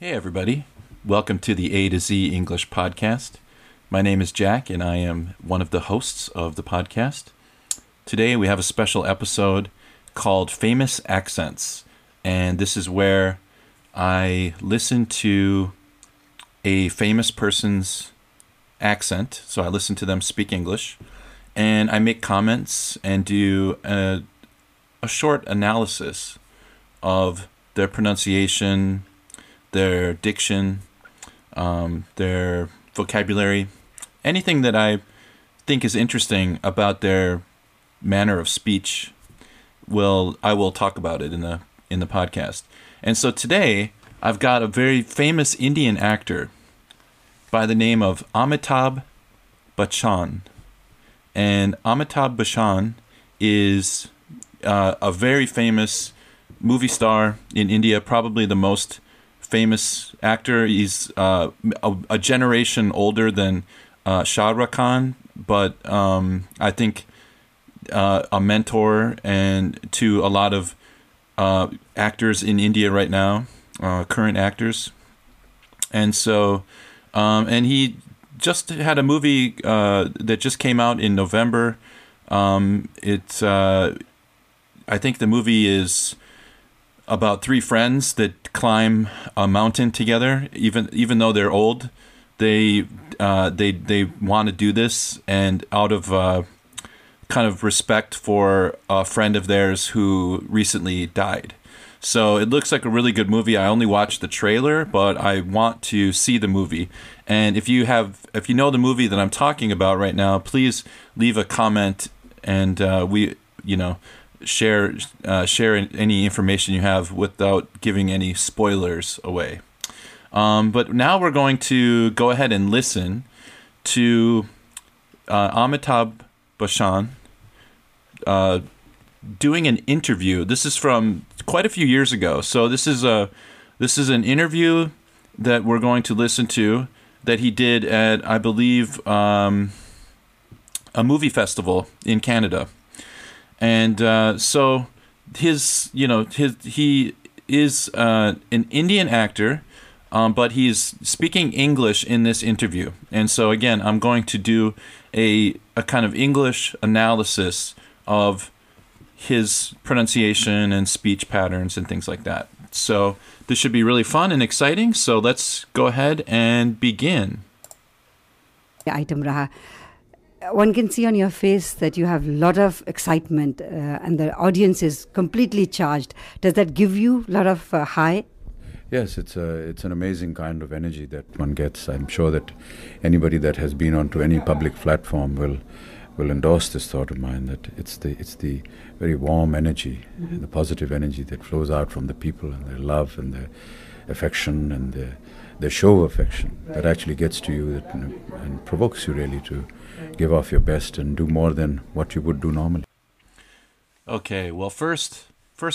Hey everybody, welcome to the A to Z English podcast. My name is Jack and I am one of the hosts of the podcast. Today we have a special episode called Famous Accents, and this is where I listen to a famous person's accent. So I listen to them speak English and I make comments and do a short analysis of their pronunciation, their diction, their vocabulary, anything that I think is interesting about their manner of speech. I will talk about it in the podcast. And so today I've got a very famous Indian actor by the name of Amitabh Bachchan, and Amitabh Bachchan is a very famous movie star in India, probably the most famous actor. He's a generation older than Shah Rukh Khan, but I think a mentor and to a lot of actors in India right now, current actors. And so, and he just had a movie that just came out in November. I think the movie is about three friends that climb a mountain together. Even though they're old, they want to do this, and out of kind of respect for a friend of theirs who recently died. So it looks like a really good movie. I only watched the trailer, but I want to see the movie. And if you know the movie that I'm talking about right now, please leave a comment, and share any information you have without giving any spoilers away. But now we're going to go ahead and listen to Amitabh Bachchan doing an interview. This is from quite a few years ago. So this is an interview that we're going to listen to that he did at, I believe, a movie festival in Canada. And so he is an Indian actor, but he's speaking English in this interview. And so again, I'm going to do a kind of English analysis of his pronunciation and speech patterns and things like that. So this should be really fun and exciting. So let's go ahead and begin. Item raha. One can see on your face that you have a lot of excitement and the audience is completely charged. Does that give you a lot of high? Yes, it's an amazing kind of energy that one gets. I'm sure that anybody that has been onto any public platform will endorse this thought of mine, that it's the very warm energy, mm-hmm. the positive energy that flows out from the people and their love and their affection and the show of affection that actually gets to you and provokes you really to give off your best and do more than what you would do normally. Okay, well, first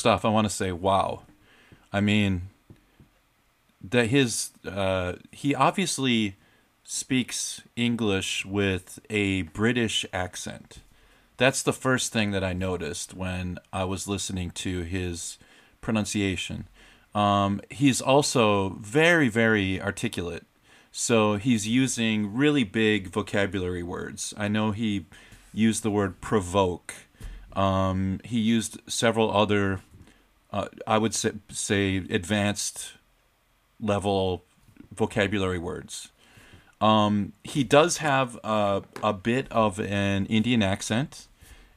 off, I want to say, wow. I mean, that he obviously speaks English with a British accent. That's the first thing that I noticed when I was listening to his pronunciation. He's also very, very articulate. So he's using really big vocabulary words. I know he used the word provoke. He used several other, I would say advanced level vocabulary words. He does have a bit of an Indian accent.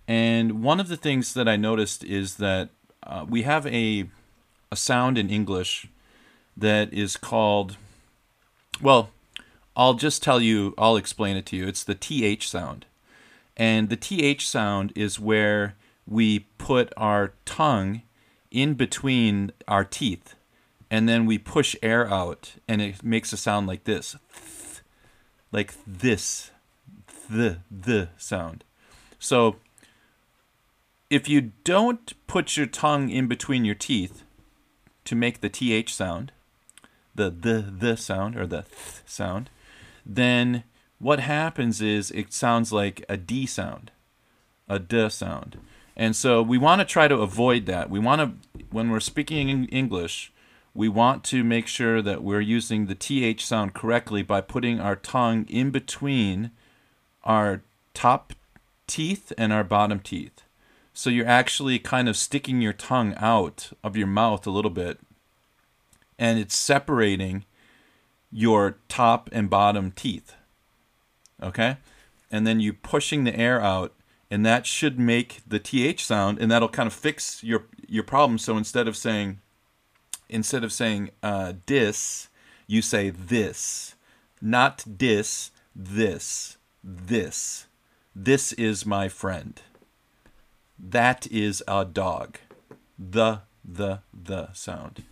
And one of the things that I noticed is that we have a sound in English that is called, well, I'll just tell you, I'll explain it to you. It's the TH sound. And the TH sound is where we put our tongue in between our teeth, and then we push air out, and it makes a sound like this. Like this. The sound. So if you don't put your tongue in between your teeth to make the TH sound, the sound, or the th sound, then what happens is it sounds like a D sound, a D sound. And so we want to try to avoid that. We want to, when we're speaking in English, we want to make sure that we're using the TH sound correctly by putting our tongue in between our top teeth and our bottom teeth. So you're actually kind of sticking your tongue out of your mouth a little bit, and it's separating your top and bottom teeth, okay? And then you're pushing the air out, and that should make the TH sound, and that'll kind of fix your problem. So instead of saying dis, you say this. Not dis, this. This. This is my friend. That is a dog. The sound.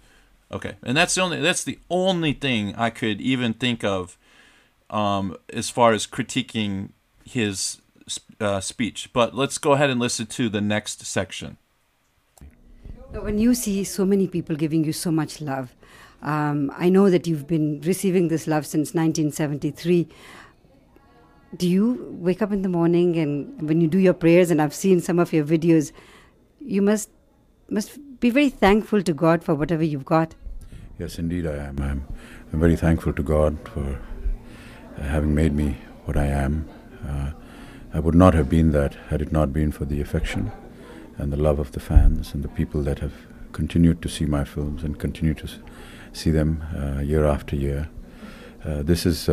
Okay, and that's the only thing I could even think of as far as critiquing his speech. But let's go ahead and listen to the next section. When you see so many people giving you so much love, I know that you've been receiving this love since 1973. Do you wake up in the morning and when you do your prayers, and I've seen some of your videos, you must be very thankful to God for whatever you've got? Yes, indeed I am. I'm very thankful to God for having made me what I am. I would not have been that had it not been for the affection and the love of the fans and the people that have continued to see my films and continue to see them year after year. This is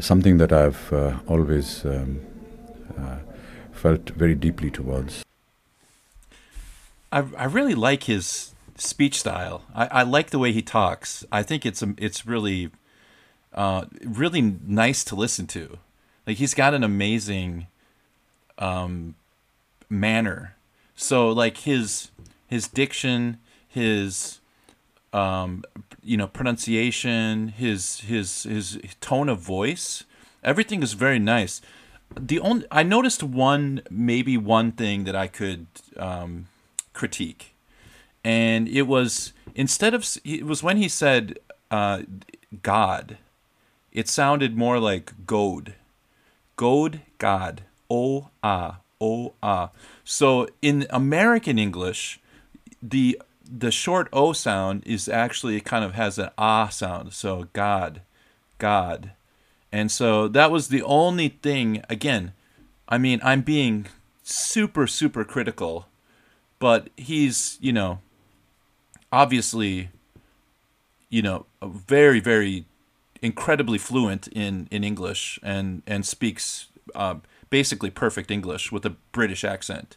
something that I've always felt very deeply towards. I really like his speech style. I like the way he talks. I think it's really really nice to listen to. Like, he's got an amazing manner. So like his diction, his pronunciation, his tone of voice, everything is very nice. I noticed one thing that I could critique, and it was when he said God, it sounded more like goad, God, oh ah. So in American English, the short o sound is actually kind of has an ah sound, so God. And so that was the only thing. Again, I mean, I'm being super super critical. But he's, obviously, very, very incredibly fluent in English and speaks basically perfect English with a British accent.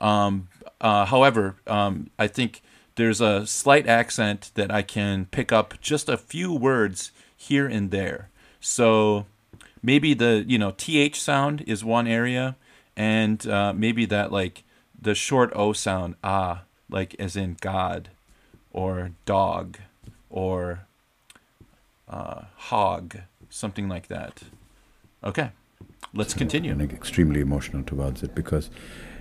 However, I think there's a slight accent that I can pick up just a few words here and there. So maybe the, TH sound is one area, and maybe that, like, the short O sound, ah, like as in God, or dog, or hog, something like that. Okay, let's continue. I'm extremely emotional towards it, because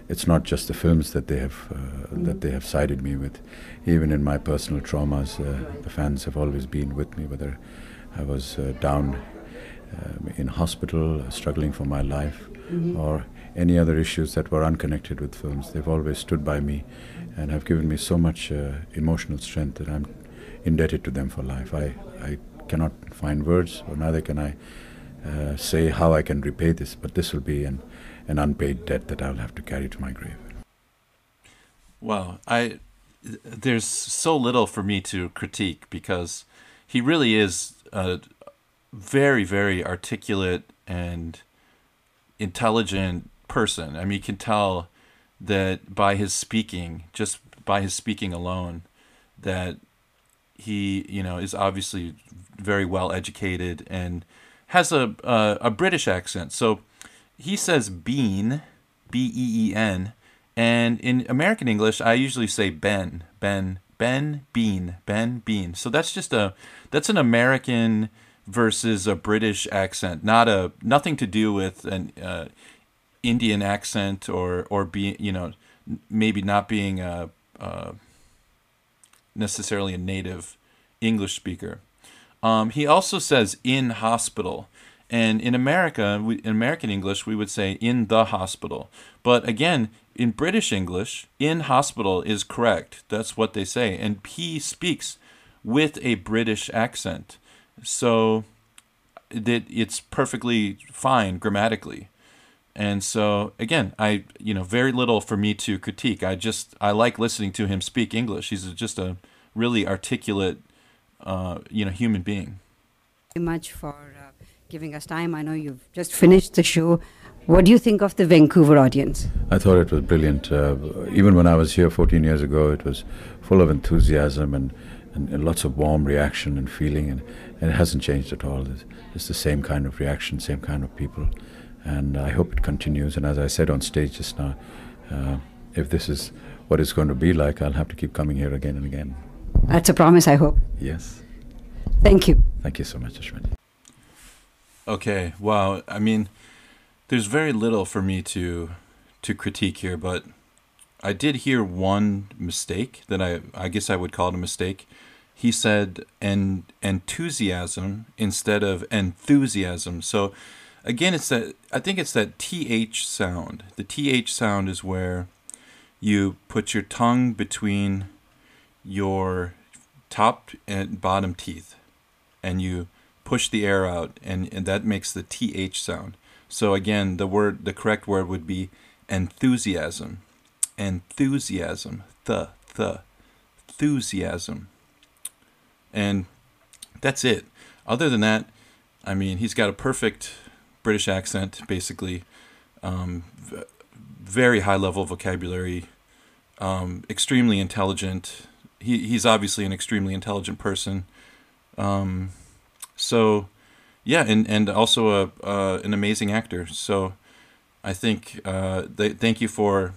it's not just the films that they have sided me with. Even in my personal traumas, the fans have always been with me, whether I was down in hospital, struggling for my life, mm-hmm. or any other issues that were unconnected with films. They've always stood by me and have given me so much emotional strength that I'm indebted to them for life. I cannot find words, or neither can I say how I can repay this, but this will be an unpaid debt that I'll have to carry to my grave. Well, there's so little for me to critique, because he really is a very, very articulate and intelligent person. I mean, you can tell that by his speaking, just by his speaking alone, that he, is obviously very well educated and has a British accent. So he says bean, B-E-E-N, and in American English, I usually say ben, bean. So that's just that's an American versus a British accent, nothing to do with an Indian accent or being maybe not being necessarily a native English speaker. He also says in hospital, and in America, in American English, we would say in the hospital. But again, in British English, in hospital is correct. That's what they say, and he speaks with a British accent. So it's perfectly fine grammatically. And so, again, very little for me to critique. I like listening to him speak English. He's just a really articulate, human being. Thank you much for giving us time. I know you've just finished the show. What do you think of the Vancouver audience? I thought it was brilliant. Even when I was here 14 years ago, it was full of enthusiasm and lots of warm reaction and feeling. And it hasn't changed at all. It's the same kind of reaction, same kind of people. And I hope it continues. And as I said on stage just now, if this is what it's going to be like, I'll have to keep coming here again and again. That's a promise, I hope. Yes. Thank you. Thank you so much, Ashwini. Okay, wow. I mean, there's very little for me to critique here, but I did hear one mistake that I guess I would call it a mistake. He said enthusiasm instead of enthusiasm. So again, I think it's that TH sound. The TH sound is where you put your tongue between your top and bottom teeth and you push the air out, and that makes the TH sound. So again, the correct word would be enthusiasm. Enthusiasm. Enthusiasm. And that's it. Other than that, I mean, he's got a perfect British accent, basically, very high-level vocabulary, extremely intelligent. He's obviously an extremely intelligent person. So, yeah, and also an amazing actor. So I think thank you for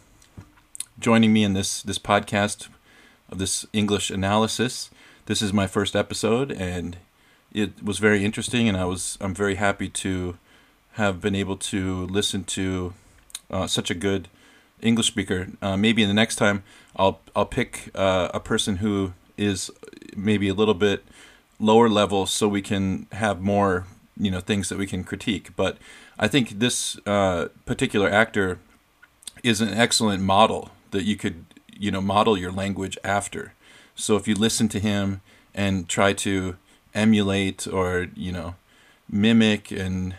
joining me in this podcast of this English analysis. This is my first episode, and it was very interesting, and I'm very happy to have been able to listen to such a good English speaker. Maybe in the next time I'll pick a person who is maybe a little bit lower level, so we can have more things that we can critique. But I think this particular actor is an excellent model that you could model your language after. So if you listen to him and try to emulate or mimic and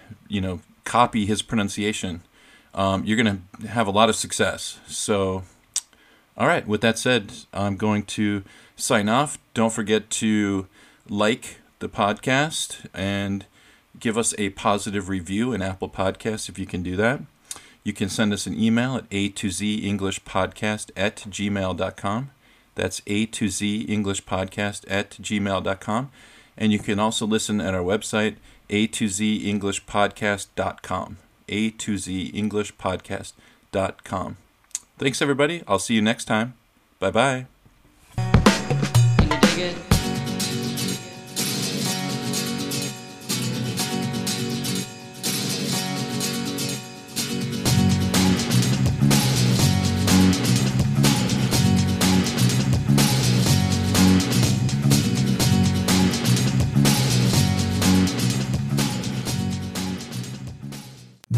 copy his pronunciation, you're going to have a lot of success. So, all right, with that said, I'm going to sign off. Don't forget to like the podcast and give us a positive review in Apple Podcasts if you can do that. You can send us an email at atozenglishpodcast@gmail.com. That's atozenglishpodcast@gmail.com. And you can also listen at our website, atozenglishpodcast.com. atozenglishpodcast.com. Thanks, everybody. I'll see you next time. Bye-bye. Can you dig it?